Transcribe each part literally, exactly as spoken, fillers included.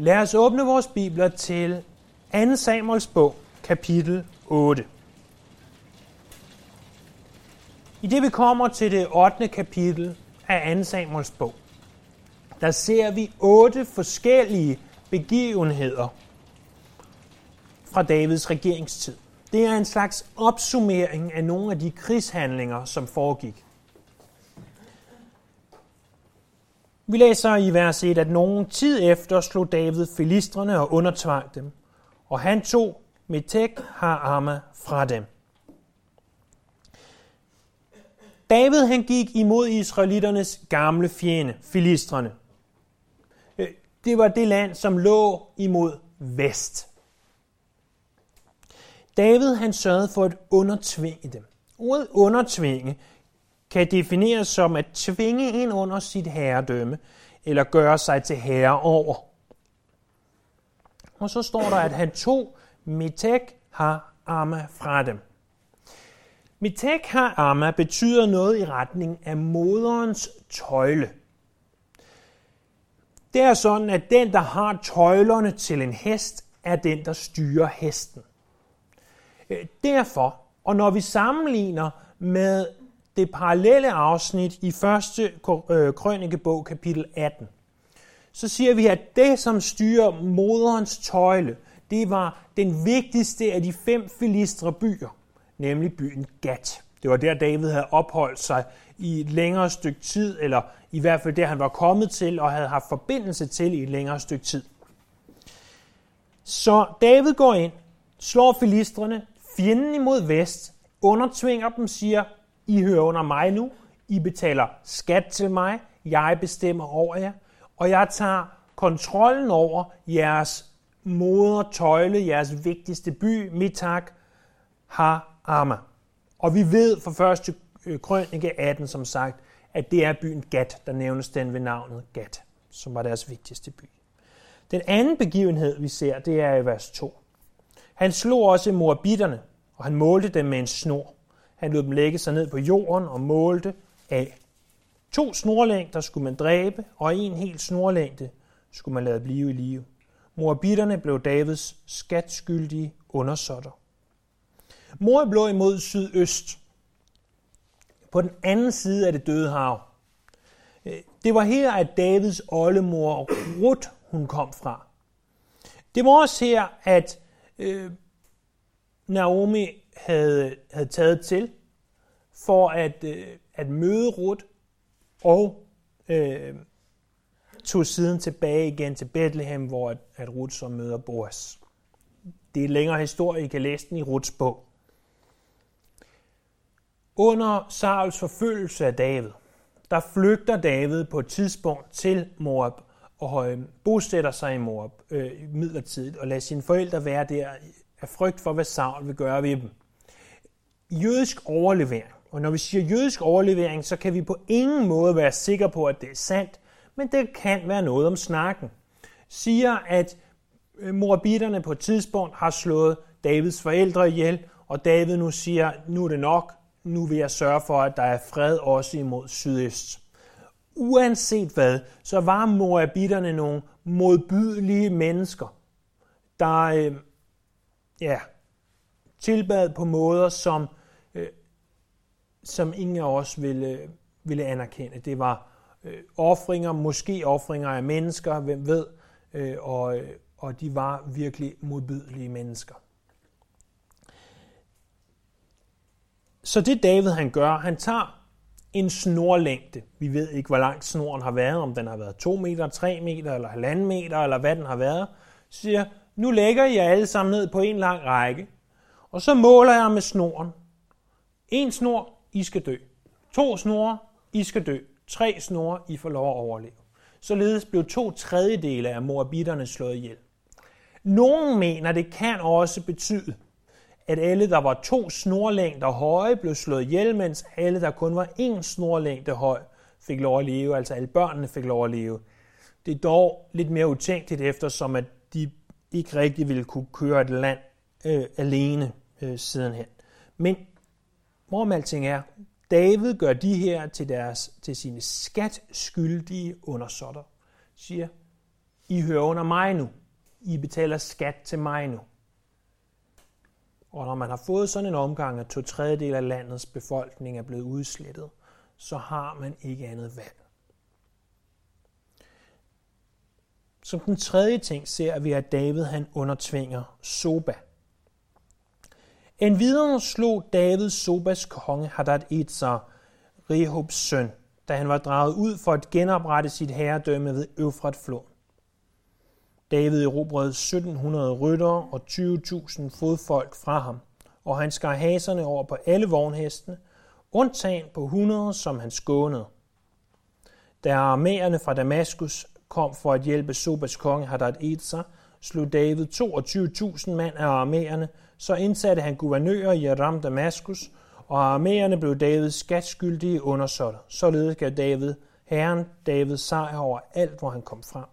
Lad os åbne vores bibler til anden. Samuels bog, kapitel otte. I det vi kommer til det ottende kapitel af anden. Samuels bog, der ser vi otte forskellige begivenheder fra Davids regeringstid. Det er en slags opsummering af nogle af de krigshandlinger, som foregik. Vi læser i vers et, at nogen tid efter slog David filisterne og undertvang dem, og han tog Metheg Ha-Ama fra dem. David han gik imod israelitternes gamle fjende, filisterne. Det var det land, som lå imod vest. David han sørgede for at undertvinge dem. Ordet undertvinge kan defineres som at tvinge ind under sit herredømme, eller gøre sig til herre over. Og så står der, at han tog Metheg Ha-Ama fra dem. Metheg Ha-Ama betyder noget i retning af moderens tøjle. Det er sådan, at den, der har tøjlerne til en hest, er den, der styrer hesten. Derfor, og når vi sammenligner med det parallelle afsnit i første. krønikebog, kapitel atten, så siger vi, at det, som styrer moderens tøjle, det var den vigtigste af de fem filistrebyer, nemlig byen Gat. Det var der, David havde opholdt sig i et længere stykke tid, eller i hvert fald der, han var kommet til og havde haft forbindelse til i et længere stykke tid. Så David går ind, slår filisterne, fjenden imod vest, undertvinger dem, siger, I hører under mig nu, I betaler skat til mig, jeg bestemmer over jer, og jeg tager kontrollen over jeres modertøjle, jeres vigtigste by, Metheg Ha-Ama. Og vi ved fra første krønike atten, som sagt, at det er byen Gat, der nævnes den ved navnet Gat, som var deres vigtigste by. Den anden begivenhed, vi ser, det er i vers to. Han slog også moabitterne, og han målte dem med en snor. Han lod dem lægge sig ned på jorden og målte af. To snorlængder skulle man dræbe, og en hel snorlængde skulle man lade blive i live. Moabitterne blev Davids skatskyldige undersåtter. Moab lå imod sydøst, på den anden side af Det Døde Hav. Det var her, at Davids oldemor Ruth, hun kom fra. Det var også her, at øh, Naomi havde, havde taget til for at, øh, at møde Ruth og øh, tog siden tilbage igen til Bethlehem, hvor at, at Ruth så møder Boas. Det er en længere historie, I kan læse den i Ruths bog. Under Sauls forfølgelse af David, der flygter David på et tidspunkt til Moab og øh, bosætter sig i Moab øh, midlertidigt og lader sine forældre være der af frygt for, hvad Saul vil gøre ved dem. Jødisk overlevering. Og når vi siger jødisk overlevering, så kan vi på ingen måde være sikre på, at det er sandt, men det kan være noget om snakken. Siger, at moabitterne på et tidspunkt har slået Davids forældre ihjel, og David nu siger, nu er det nok, nu vil jeg sørge for, at der er fred også imod sydøst. Uanset hvad, så var moabitterne nogle modbydelige mennesker, der øh, ja, tilbad på måder, som, øh, som ingen af os ville, ville anerkende. Det var øh, ofringer, måske ofringer af mennesker, hvem ved, øh, og øh, og de var virkelig modbydelige mennesker. Så det David han gør, han tager en snorlængde. Vi ved ikke, hvor langt snoren har været, om den har været to meter, tre meter eller halvanden meter, eller hvad den har været. Så siger, nu lægger jeg alle sammen ned på en lang række, og så måler jeg med snoren. En snor, I skal dø. To snore, I skal dø. Tre snore, I får lov at overleve. Således blev to tredjedele af moabitterne slået ihjel. Nogle mener, det kan også betyde, at alle, der var to snorlængder høje, blev slået ihjel, mens alle, der kun var én snorlængde høj, fik lov at leve, altså alle børnene fik lov at leve. Det er dog lidt mere utænkeligt, eftersom at de ikke rigtig ville kunne køre et land øh, alene øh, sidenhen. Men hvorom alting er, David gør de her til, deres, til sine skatskyldige undersåtter, siger, I hører under mig nu. I betaler skat til mig nu. Og når man har fået sådan en omgang, at to tredjedel af landets befolkning er blevet udslettet, så har man ikke andet valg. Som den tredje ting ser vi, at David han undertvinger Soba. Endvidere slog David Sobas konge Hadad-Etsar, Rehubs søn, da han var draget ud for at genoprette sit herredømme ved Øfratflod. David erobrede sytten hundrede ryttere og tyve tusind fodfolk fra ham, og han skar haserne over på alle vognhestene, undtagen på hundrede, som han skånede. Da armerne fra Damaskus kom for at hjælpe Sobas konge Hadad-Etsar, slog David toogtyve tusind mand af armerne, så indsatte han guvernører i Aram Damaskus, og armerne blev Davids skatskyldige undersåtter. Således gav David herren David sejr over alt, hvor han kom frem.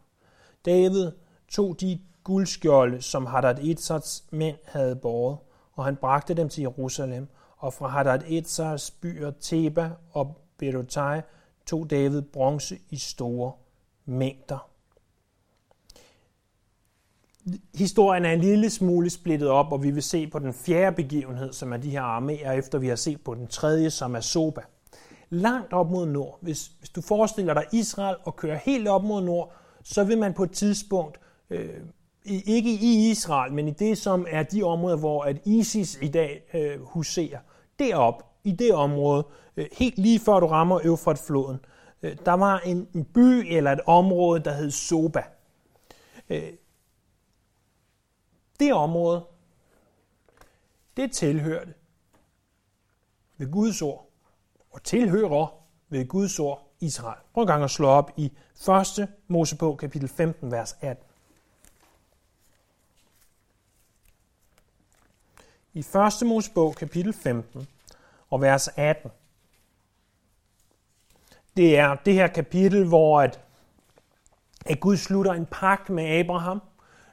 David tog de guldskjolde, som Hadad-Etsars mænd havde båret, og han bragte dem til Jerusalem, og fra Hadad-Etsars byer Teba og Berotai tog David bronze i store mængder. Historien er en lille smule splittet op, og vi vil se på den fjerde begivenhed, som er de her arméer, efter vi har set på den tredje, som er Soba. Langt op mod nord, hvis, hvis du forestiller dig Israel og kører helt op mod nord, så vil man på et tidspunkt, øh, ikke i Israel, men i det, som er de områder, hvor at ISIS i dag øh, huserer, derop i det område, øh, helt lige før du rammer Øfratfloden, øh, der var en, en by eller et område, der hed Soba. Øh, Det område, det tilhørte ved Guds ord, og tilhører ved Guds ord Israel. Prøv en gang at slå op i første Mosebog, kapitel femten, vers atten. I første Mosebog, kapitel femten, og vers atten. Det er det her kapitel, hvor at, at Gud slutter en pagt med Abraham.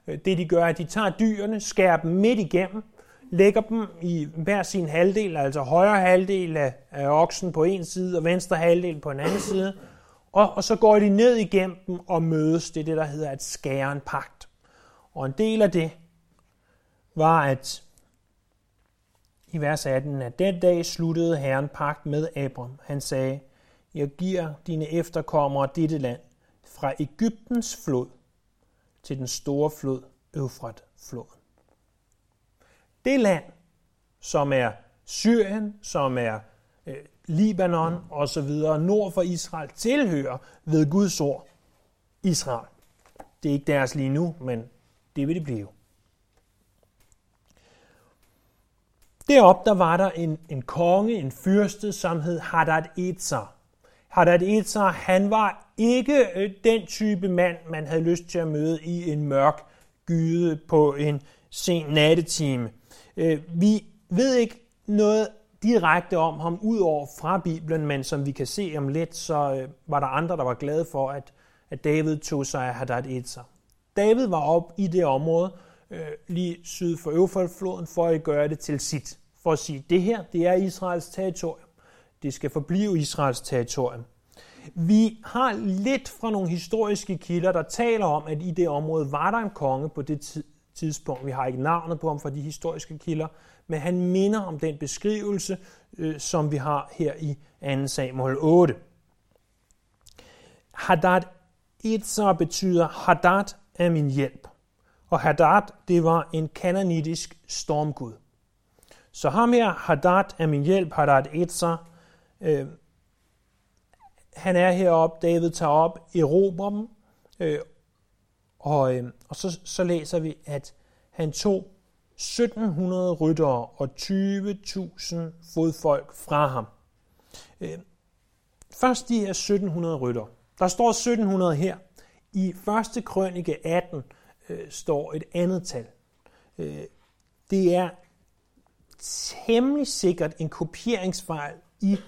Det de gør, er, at de tager dyrene, skærer dem midt igennem, lægger dem i hver sin halvdel, altså højre halvdel af oksen på en side og venstre halvdel på en anden side, og, og så går de ned igennem dem og mødes. Det er det, der hedder at skære en pagt. Og en del af det var, at i vers atten, at den dag sluttede Herren pagt med Abram. Han sagde, jeg giver dine efterkommere dette land fra Egyptens flod til den store flod, Øfratfloden. Det land, som er Syrien, som er øh, Libanon osv., nord for Israel, tilhører ved Guds ord Israel. Det er ikke deres lige nu, men det vil det blive. Derop der var der en, en konge, en fyrste, som hed Hadad-Etsar. Hadad-Etsar, han var ikke den type mand, man havde lyst til at møde i en mørk gyde på en sen nattetime. Vi ved ikke noget direkte om ham, ud over fra Bibelen, men som vi kan se om lidt, så var der andre, der var glade for, at, at David tog sig af Hadad-Etsar. David var op i det område, lige syd for Øfratfloden, for at gøre det til sit. For at sige, det her, det er Israels territorium. Det skal forblive Israels territorium. Vi har lidt fra nogle historiske kilder, der taler om, at i det område var der en konge på det tidspunkt. Vi har ikke navnet på ham fra de historiske kilder, men han minder om den beskrivelse, øh, som vi har her i anden Samuel otte. Hadad-Etsar betyder, Hadad er min hjælp. Og Hadad, det var en kananitisk stormgud. Så ham her, Hadad er min hjælp, Hadad-Etsar, øh, han er heroppe, David tager op, erobrer dem, øh, og, øh, og så, så læser vi, at han tog sytten hundrede ryttere og tyve tusind fodfolk fra ham. Øh, først de her sytten hundrede ryttere. Der står sytten hundrede her. I første krønike atten øh, står et andet tal. Øh, det er temmelig sikkert en kopieringsfejl i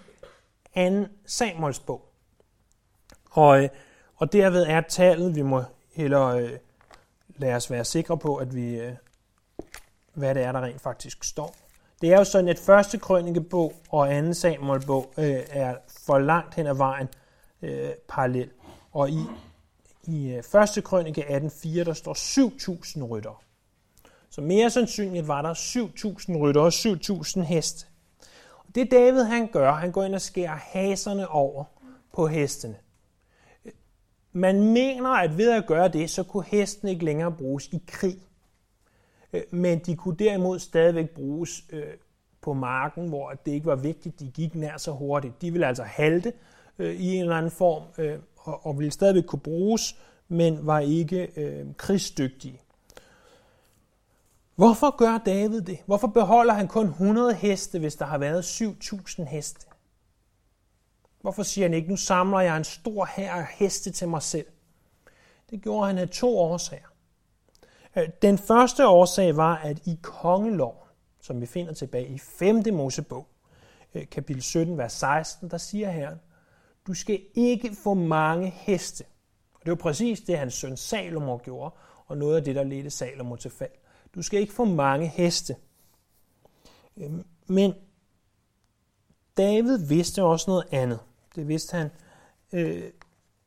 anden Samuels bog. Og, og derved er tallet, vi må hellere øh, lade os være sikre på, at vi, øh, hvad det er, der rent faktisk står. Det er jo sådan, at første krønikebog og anden Samuels bog øh, er for langt hen ad vejen øh, parallel. Og i, i første krønike atten fire, der står syv tusind ryttere. Så mere sandsynligt var der syv tusind ryttere og syv tusind heste. Og det David han gør, han går ind og skærer haserne over på hestene. Man mener, at ved at gøre det, så kunne hestene ikke længere bruges i krig. Men de kunne derimod stadigvæk bruges på marken, hvor det ikke var vigtigt, de gik nær så hurtigt. De ville altså halte i en eller anden form og ville stadigvæk kunne bruges, men var ikke krigsdygtige. Hvorfor gør David det? Hvorfor beholder han kun hundrede heste, hvis der har været syv tusind heste? Hvorfor siger han ikke, nu samler jeg en stor hær af heste til mig selv? Det gjorde han af to årsager. Den første årsag var, at i kongeloven, som vi finder tilbage i femte Mosebog, kapitel sytten, vers seksten, der siger Herren, du skal ikke få mange heste. Og det var præcis det, hans søn Salomo gjorde, og noget af det, der ledte Salomo til fald. Du skal ikke få mange heste. Men David vidste også noget andet. Det vidste han, øh,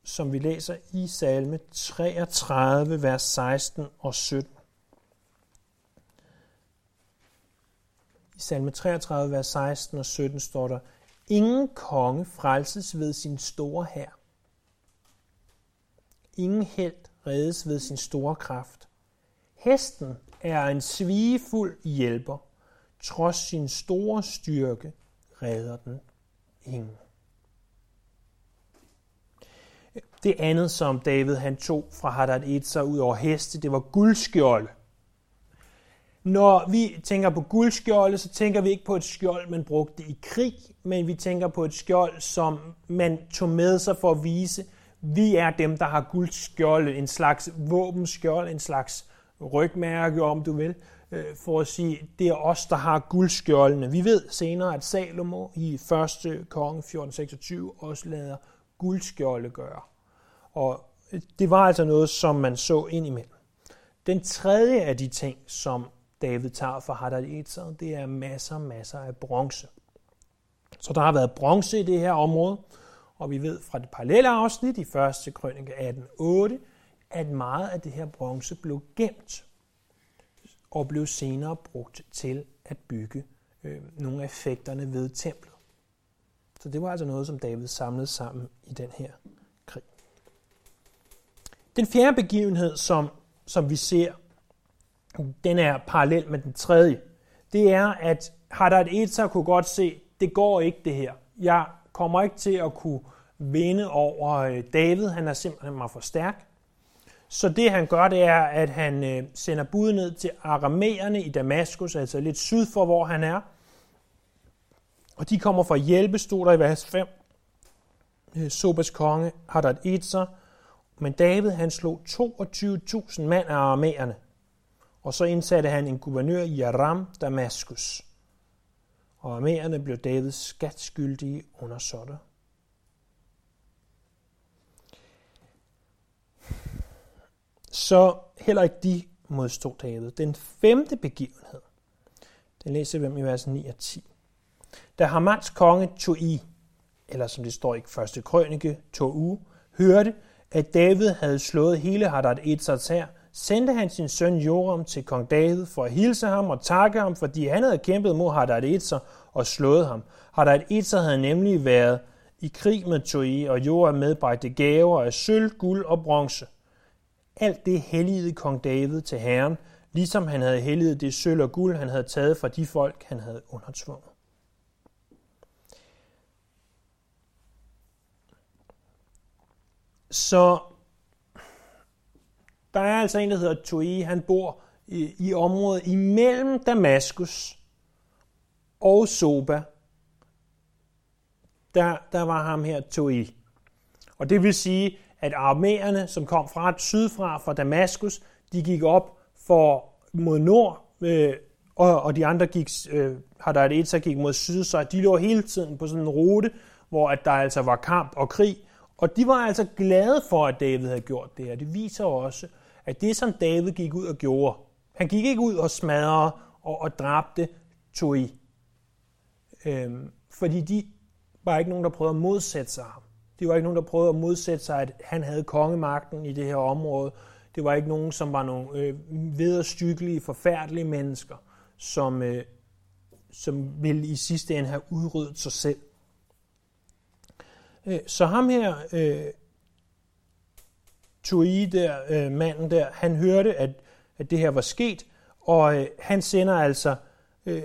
som vi læser i Salme treogtredive, vers seksten og sytten. I Salme treogtredive, vers seksten og sytten står der, ingen konge frelses ved sin store hær. Ingen helt reddes ved sin store kraft. Hesten er en svigefuld hjælper, trods sin store styrke redder den ingen. Det andet, som David han tog fra Hadad-Etsar ud over heste, det var guldskjolde. Når vi tænker på guldskjolde, så tænker vi ikke på et skjold, man brugte i krig, men vi tænker på et skjold, som man tog med sig for at vise, vi er dem, der har guldskjolde, en slags våbenskjold, en slags rygmærke, om du vil, for at sige, det er os, der har guldskjoldene. Vi ved senere, at Salomo i første konge fjorten seksogtyve også lader guldskjolde gøre. Og det var altså noget, som man så ind imellem. Den tredje af de ting, som David tager fra Hadad-Etsar, det er masser, masser af bronze. Så der har været bronze i det her område, og vi ved fra det parallelle afsnit i første krønike atten otte, at meget af det her bronze blev gemt og blev senere brugt til at bygge øh, nogle af effekterne ved templet. Så det var altså noget, som David samlede sammen i den her krig. Den fjerde begivenhed, som, som vi ser, den er parallel med den tredje. Det er, at Hadad-Etsar kunne godt se, det går ikke det her. Jeg kommer ikke til at kunne vinde over David, han er simpelthen meget for stærk. Så det han gør, det er, at han sender bud ned til aramæerne i Damaskus, altså lidt syd for, hvor han er. Og de kommer for at hjælpe, stod der i vers fem. Sobas konge Hadad-Etsar. Men David, han slog toogtyve tusind mand af aramæerne. Og så indsatte han en guvernør i Aram Damaskus. Og aramæerne blev Davids skatskyldige undersåtter. Så heller ikke de modstod David. Den femte begivenhed, den læser vi i vers ni og ti. Da Hamats konge To'i, eller som det står i første krønike, To'u, hørte, at David havde slået hele Hadad-Etsars hær, sendte han sin søn Joram til kong David for at hilse ham og takke ham, fordi han havde kæmpet mod Hadad-Etsar og slået ham. Hadad-Etsar havde nemlig været i krig med To'i, og Joram medbragte gaver af sølv, guld og bronze. Alt det helligede kong David til Herren, ligesom han havde helliget det sølv og guld, han havde taget fra de folk, han havde undertvunget. Så der er altså en, der hedder To'i. Han bor i, i området imellem Damaskus og Soba. Der, der var ham her, To'i. Og det vil sige, at aramæerne, som kom fra sydfra, fra Damaskus, de gik op for, mod nord, øh, og, og de andre gik, øh, Hadad-Etsar gik mod syd, så de lå hele tiden på sådan en rute, hvor at der altså var kamp og krig. Og de var altså glade for, at David havde gjort det her. Det viser også, at det, som David gik ud og gjorde, han gik ikke ud og smadrede og, og dræbte To'i. Øhm, fordi de var ikke nogen, der prøvede at modsætte sig ham. Det var ikke nogen, der prøvede at modsætte sig, at han havde kongemagten i det her område. Det var ikke nogen, som var nogle øh, vederstyggelige, forfærdelige mennesker, som, øh, som ville i sidste ende have udryddet sig selv. Øh, så ham her, øh, To'i der, øh, manden der, han hørte, at, at det her var sket, og øh, han sender altså øh,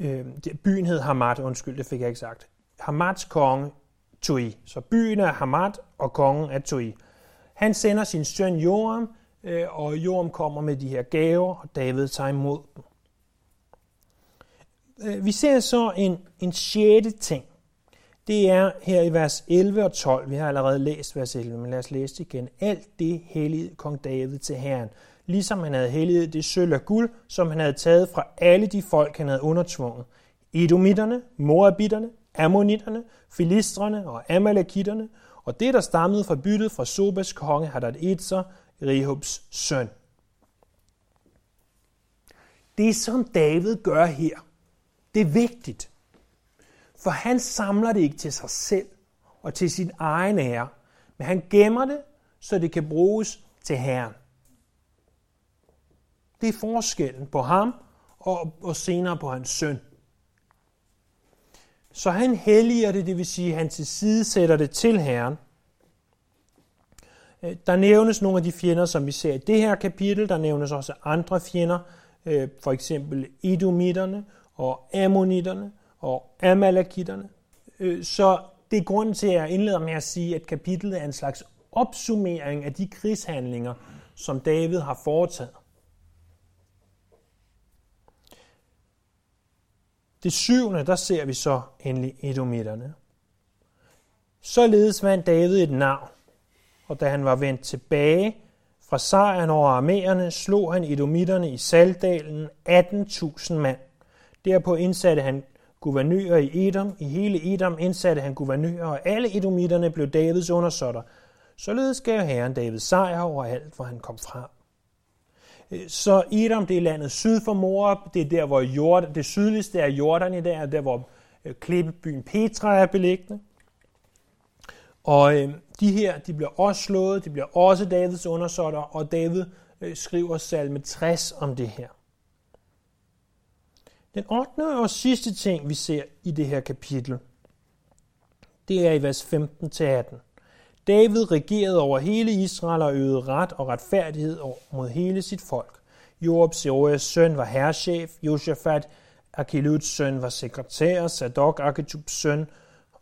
øh, byen hed Hamat, undskyld, det fik jeg ikke sagt. Hamats konge, To'i. Så byen er Hamat, og kongen er To'i. Han sender sin søn Joram, øh, og Joram kommer med de her gaver, og David tager imod dem. Øh, vi ser så en, en sjette ting. Det er her i vers elleve og tolv. Vi har allerede læst vers elleve, men lad os læse det igen. Alt det helligede kong David til Herren, ligesom han havde helliget det sølv og guld, som han havde taget fra alle de folk, han havde undertvunget. Edomitterne, Moabitterne, Ammonitterne, filistrene og Amalekitterne, og det, der stammede fra byttet fra Sobas konge Hadad-Etsar, Rehubs søn. Det, som David gør her, det er vigtigt. For han samler det ikke til sig selv og til sin egen ære, men han gemmer det, så det kan bruges til Herren. Det er forskellen på ham og, og senere på hans søn. Så han helliger det, det vil sige, at han tilsidesætter det til Herren. Der nævnes nogle af de fjender, som vi ser i det her kapitel. Der nævnes også andre fjender, for eksempel edomitterne og ammonitterne og amalekitterne. Så det er grunden til, at jeg indleder med at sige, at kapitlet er en slags opsummering af de krigshandlinger, som David har foretaget. Det syvende, der ser vi så endelig edomitterne. Således vandt David et navn, og da han var vendt tilbage fra sejren over arméerne, slog han edomitterne i Saldalen, atten tusind mand. Derpå indsatte han guvernører i Edom. I hele Edom indsatte han guvernører, og alle edomitterne blev Davids undersåtter. Således gav Herren David sejr over alt, hvor han kom fra. Så Edom, det er landet syd for Moab, det er der, hvor Jordan, det sydligste er Jordan i dag, der hvor klippebyen Petra er beliggende. Og øh, de her, de bliver også slået, de bliver også Davids undersåtter, og David øh, skriver salme tres om det her. Den ottende og sidste ting, vi ser i det her kapitel, det er i vers femten til atten. David regerede over hele Israel og øgede ret og retfærdighed mod hele sit folk. Joab, Serujas søn, var herrechef. Josafat, Akiluts søn, var sekretær. Sadok, Akitubs søn,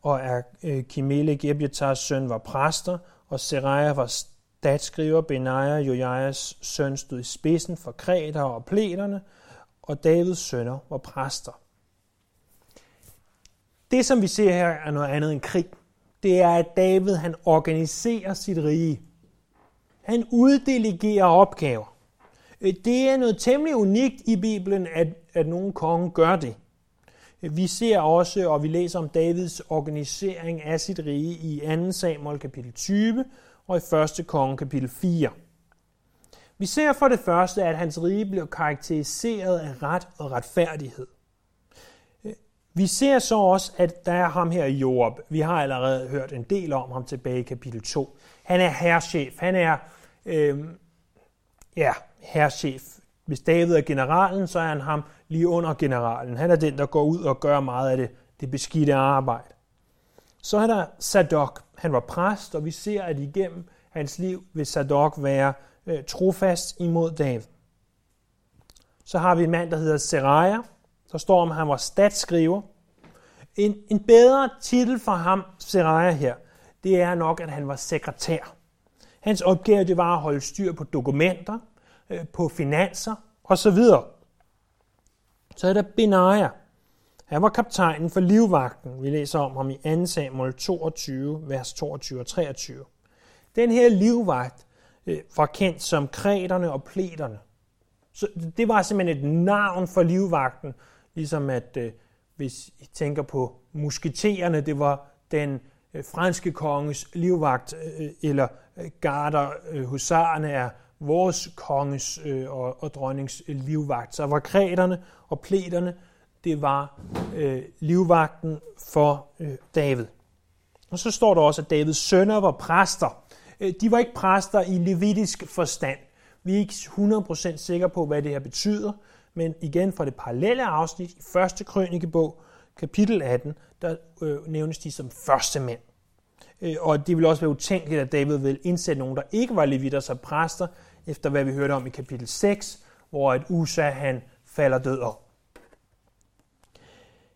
og Akimelech, Ebjatars søn, var præster. Og Seraja var statsskriver. Benaja, Joias søn, stod i spidsen for kreter og pleterne. Og Davids sønner var præster. Det, som vi ser her, er noget andet end krig. Det er, at David, han organiserer sit rige. Han uddelegerer opgaver. Det er noget temmelig unikt i Bibelen, at, at nogle konge gør det. Vi ser også, og vi læser om Davids organisering af sit rige i anden Samuel kapitel tyve og i første konge kapitel fire. Vi ser for det første, at hans rige blev karakteriseret af ret og retfærdighed. Vi ser så også, at der er ham her i Joab. Vi har allerede hørt en del om ham tilbage i kapitel to. Han er herrchef. Han er øh, ja, herrchef. Hvis David er generalen, så er han ham lige under generalen. Han er den, der går ud og gør meget af det, det beskidte arbejde. Så er der Sadok. Han var præst, og vi ser, at igennem hans liv vil Sadok være øh, trofast imod David. Så har vi en mand, der hedder Seraja. Der står om, han var statsskriver. En, en bedre titel for ham, Seraja her, det er nok, at han var sekretær. Hans opgave, det var at holde styr på dokumenter, øh, på finanser osv. Så er der Benaja. Han var kaptajnen for livvagten. Vi læser om ham i anden Samuel toogtyve, vers toogtyve og treogtyve. Den her livvagt øh, var kendt som kreterne og pleterne. Så det var simpelthen et navn for livvagten. Ligesom at, øh, hvis I tænker på musketererne, det var den øh, franske konges livvagt, øh, eller øh, garder, øh, husarerne er vores konges øh, og, og dronnings øh, livvagt. Så var kreterne og pleterne det var øh, livvagten for øh, David. Og så står der også, at Davids sønner var præster. De var ikke præster i levitisk forstand. Vi er ikke hundrede procent sikre på, hvad det her betyder, men igen fra det parallelle afsnit i første krønikebog, kapitel atten, der øh, nævnes de som første mænd. Øh, og det vil også være utænkeligt, at David ville indsætte nogen, der ikke var levitter som præster, efter hvad vi hørte om i kapitel seks, hvor at Usa han falder død over.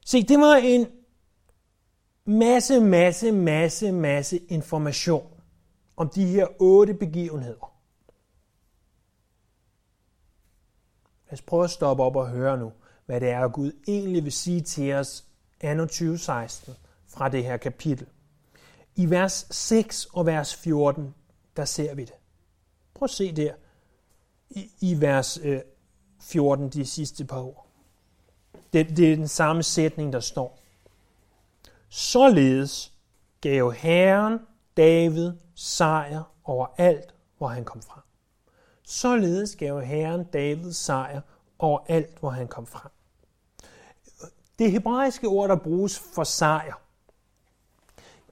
Se, det var en masse, masse, masse, masse information om de her otte begivenheder. Lad os prøve at stoppe op og høre nu, hvad det er, at Gud egentlig vil sige til os anno tyve seksten fra det her kapitel. I vers seks og vers fjorten, der ser vi det. Prøv at se der i, i vers øh, fjorten, de sidste par ord. Det, det er den samme sætning, der står. Således gav Herren David sejr over alt, hvor han kom fra. Således gav Herren David sejr over alt, hvor han kom fra. Det hebraiske ord, der bruges for sejr,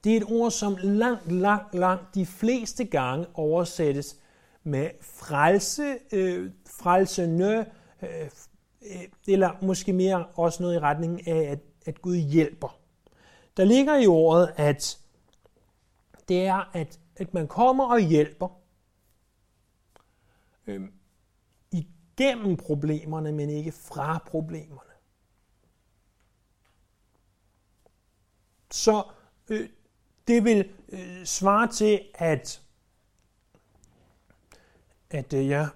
det er et ord, som langt, langt, langt de fleste gange oversættes med frelse, øh, frelsende, øh, eller måske mere også noget i retningen af, at, at Gud hjælper. Der ligger i ordet, at det er, at, at man kommer og hjælper øh, igennem problemerne, men ikke fra problemerne. Så øh, det vil øh, svare til, at, at øh, jeg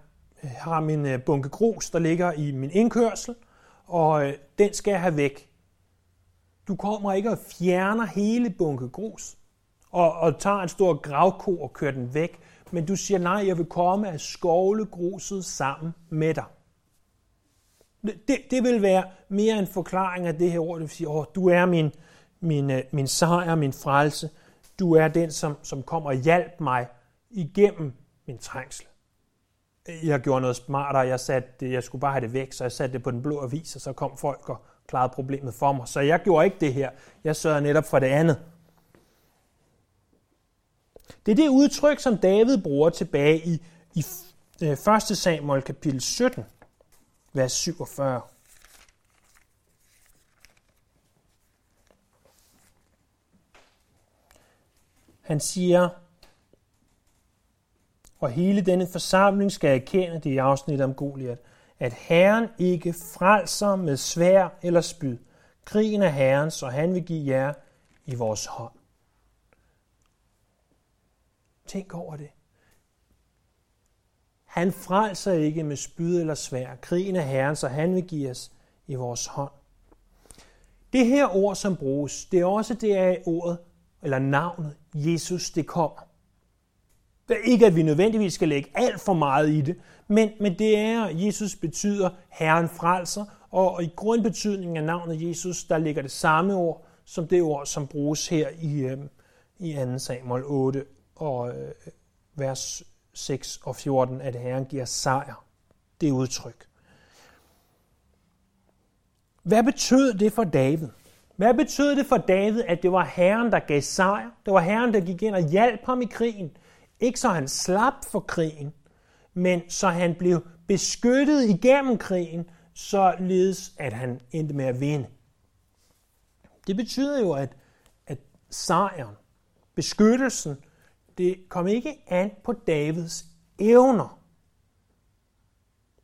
har min øh, bunke grus, der ligger i min indkørsel, og øh, den skal jeg have væk. Du kommer ikke og fjerner hele bunke grus og, og tager en stor gravko og kører den væk, men du siger, nej, jeg vil komme og skovle gruset sammen med dig. Det, det vil være mere en forklaring af det her ord, det vil sige, åh, du er min, min, min sejr, min frelse, du er den, som, som kommer og hjalp mig igennem min trængsel. Jeg gjorde noget smartere, jeg, satte, jeg skulle bare have det væk, så jeg satte det på den blå avis, og så kom folk og klarede problemet for mig. Så jeg gjorde ikke det her, jeg sørgede netop for det andet. Det er det udtryk, som David bruger tilbage i, i første Samuel kapitel sytten, vers syvogfyrre. Han siger, og hele denne forsamling skal erkende, det i afsnit om Goliat, at Herren ikke frelser med sværd eller spyd. Krigen er Herrens, og han vil give jer i vores hånd. Tænk over det. Han frelser ikke med spyd eller sværd. Krigen er Herrens, og han vil give os i vores hånd. Det her ord, som bruges, det er også det af ordet, eller navnet, Jesus, det kommer. Ikke at vi nødvendigvis skal lægge alt for meget i det, men, men det er, Jesus betyder Herren frelser, og i grundbetydningen af navnet Jesus, der ligger det samme ord, som det ord, som bruges her i, i anden Samuel otte, og øh, vers seks og fjorten, at Herren giver sejr. Det er udtryk. Hvad betød det for David? Hvad betød det for David, at det var Herren, der gav sejr? Det var Herren, der gik ind og hjalp ham i krigen. Ikke så han slap for krigen, men så han blev beskyttet igennem krigen, således at han endte med at vinde. Det betyder jo, at, at sejren, beskyttelsen, det kom ikke an på Davids evner,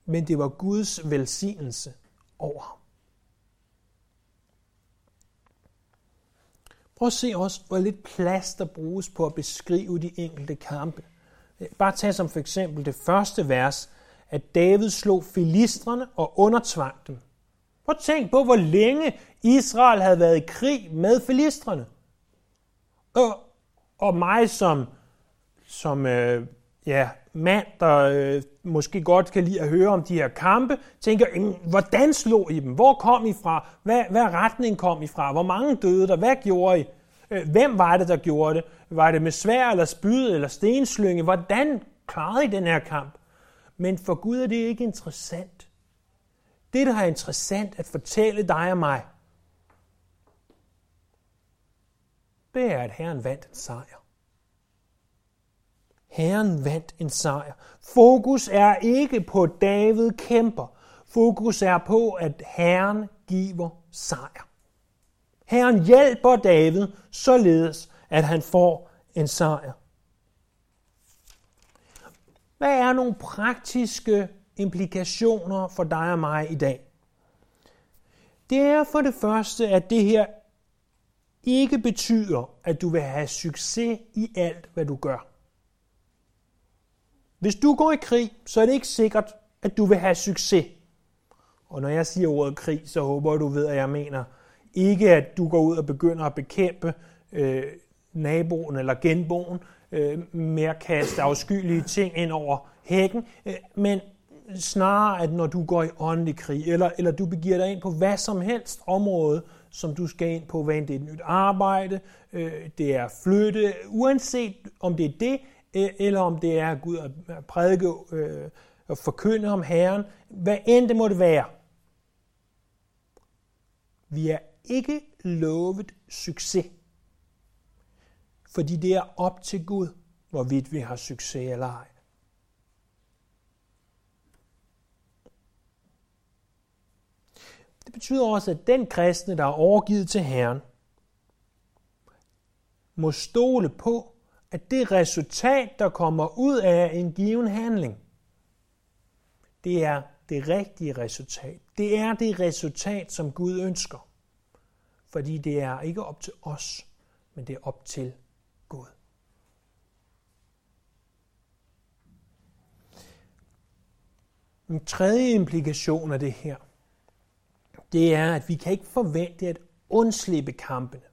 men det var Guds velsignelse over ham. Prøv at se også, hvor lidt plads der bruges på at beskrive de enkelte kampe. Bare tag som for eksempel det første vers, at David slog filistrene og undertvang dem. Prøv at tænk på, hvor længe Israel havde været i krig med filistrene. Og, og mig som, som øh, ja, mand, der øh, måske godt kan lide at høre om de her kampe, tænker, hvordan slog I dem? Hvor kom I fra? Hvad, hvad retning kom I fra? Hvor mange døde der? Hvad gjorde I? Hvem var det, der gjorde det? Var det med sværd eller spyd eller stenslynge? Hvordan klarede I den her kamp? Men for Gud er det ikke interessant. Det, der er interessant at fortælle dig og mig, det er, at Herren vandt en sejr. Herren vandt en sejr. Fokus er ikke på, at David kæmper. Fokus er på, at Herren giver sejr. Herren hjælper David, således at han får en sejr. Hvad er nogle praktiske implikationer for dig og mig i dag? Det er for det første, at det her ikke betyder, at du vil have succes i alt, hvad du gør. Hvis du går i krig, så er det ikke sikkert, at du vil have succes. Og når jeg siger ordet krig, så håber jeg, du ved, at jeg mener ikke, at du går ud og begynder at bekæmpe øh, naboen eller genboen øh, med at kaste afskyelige ting ind over hækken, øh, men snarere, at når du går i åndelig krig, eller, eller du begiver dig ind på hvad som helst område, som du skal ind på, hvad end det er et nyt arbejde, øh, det er flytte, uanset om det er det, øh, eller om det er at gå ud og prædike øh, og forkynde om Herren, hvad end det måtte være. Vi er ikke lovet succes, fordi det er op til Gud, hvorvidt vi har succes eller ej. Det betyder også, at den kristne, der er overgivet til Herren, må stole på, at det resultat, der kommer ud af en given handling, det er det rigtige resultat. Det er det resultat, som Gud ønsker. Fordi det er ikke op til os, men det er op til Gud. En tredje implikation af det her, det er, at vi kan ikke forvente at undslippe kampene.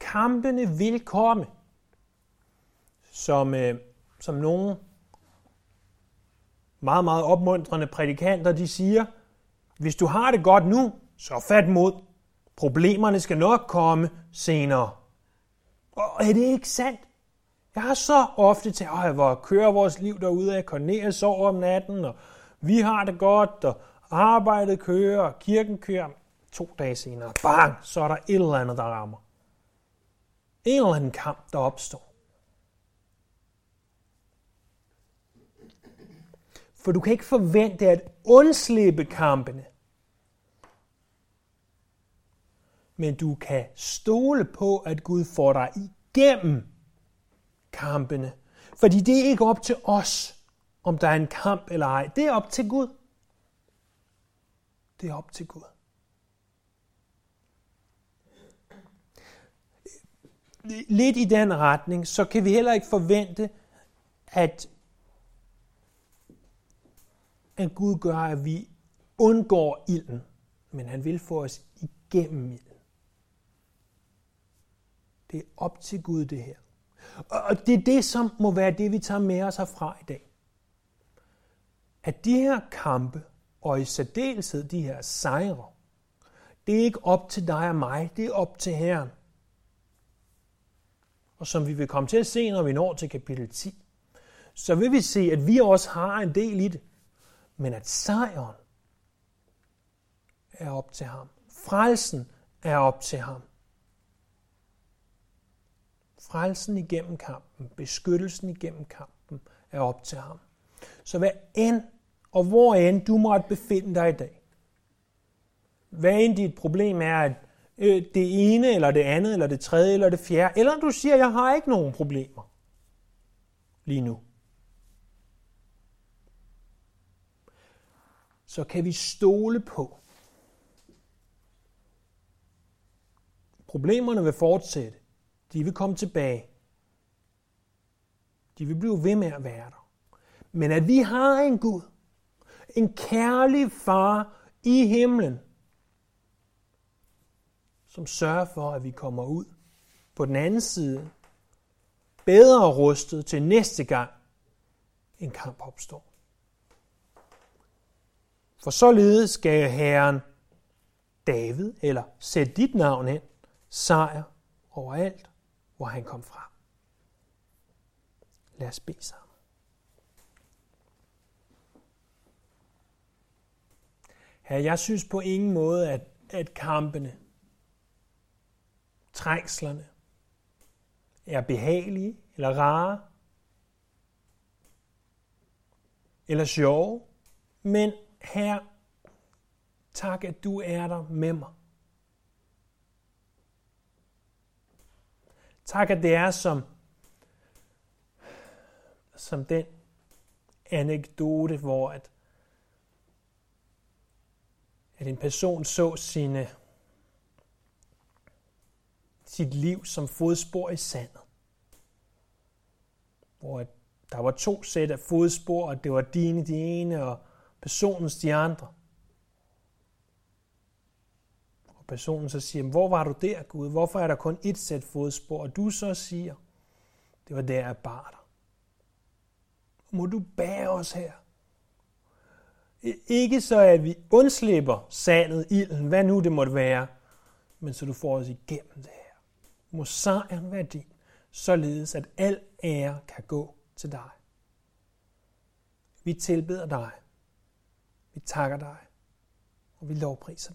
Kampene vil komme. Som, øh, som nogle meget, meget opmuntrende prædikanter, de siger, hvis du har det godt nu, så fat mod. Problemerne skal nok komme senere. Og er det ikke sandt? Jeg har så ofte til, hvor kører vores liv derude, jeg går ned og sover om natten, og vi har det godt, og arbejdet kører, og kirken kører. To dage senere, bang, så er der et eller andet, der rammer. En eller anden kamp, der opstår. For du kan ikke forvente at undslippe kampene. Men du kan stole på, at Gud får dig igennem kampene. Fordi det er ikke op til os, om der er en kamp eller ej. Det er op til Gud. Det er op til Gud. Lidt i den retning, så kan vi heller ikke forvente, at at Gud gør, at vi undgår ilden, men han vil få os igennem ilden. Det er op til Gud, det her. Og det er det, som må være det, vi tager med os herfra i dag. At de her kampe, og i særdeleshed de her sejre, det er ikke op til dig og mig, det er op til Herren. Og som vi vil komme til at se, når vi når til kapitel ti, så vil vi se, at vi også har en del i det. Men at sejren er op til ham. Frelsen er op til ham. Frelsen igennem kampen, beskyttelsen igennem kampen er op til ham. Så hvad end og hvor end du måtte befinde dig i dag, hvad end dit problem er, at det ene eller det andet, eller det tredje eller det fjerde, eller du siger, jeg har ikke nogen problemer lige nu, så kan vi stole på. Problemerne vil fortsætte. De vil komme tilbage. De vil blive ved med at være der. Men at vi har en Gud, en kærlig far i himlen, som sørger for, at vi kommer ud på den anden side, bedre rustet til næste gang, en kamp opstår. For således skal Herren David, eller sæt dit navn ind, sejr overalt, hvor han kom fra. Lad os bede sammen. Herre, jeg synes på ingen måde, at, at kampene, trængslerne, er behagelige eller rare eller sjove, men Herre, tak, at du er der med mig. Tak, at det er som, som den anekdote, hvor at, at en person så sine, sit liv som fodspor i sandet. Hvor at der var to sæt af fodspor, og det var dine de ene og personens de andre. Og personen så siger, hvor var du der, Gud? Hvorfor er der kun et sæt fodspor? Og du så siger, det var der, jeg bar dig. Må du bære os her. Ikke så, at vi undslipper sandet, ilden, hvad nu det måtte være, men så du får os igennem det her. Må sejren være din, således at al ære kan gå til dig. Vi tilbeder dig. Vi takker dig. Og vi lovpriser dig.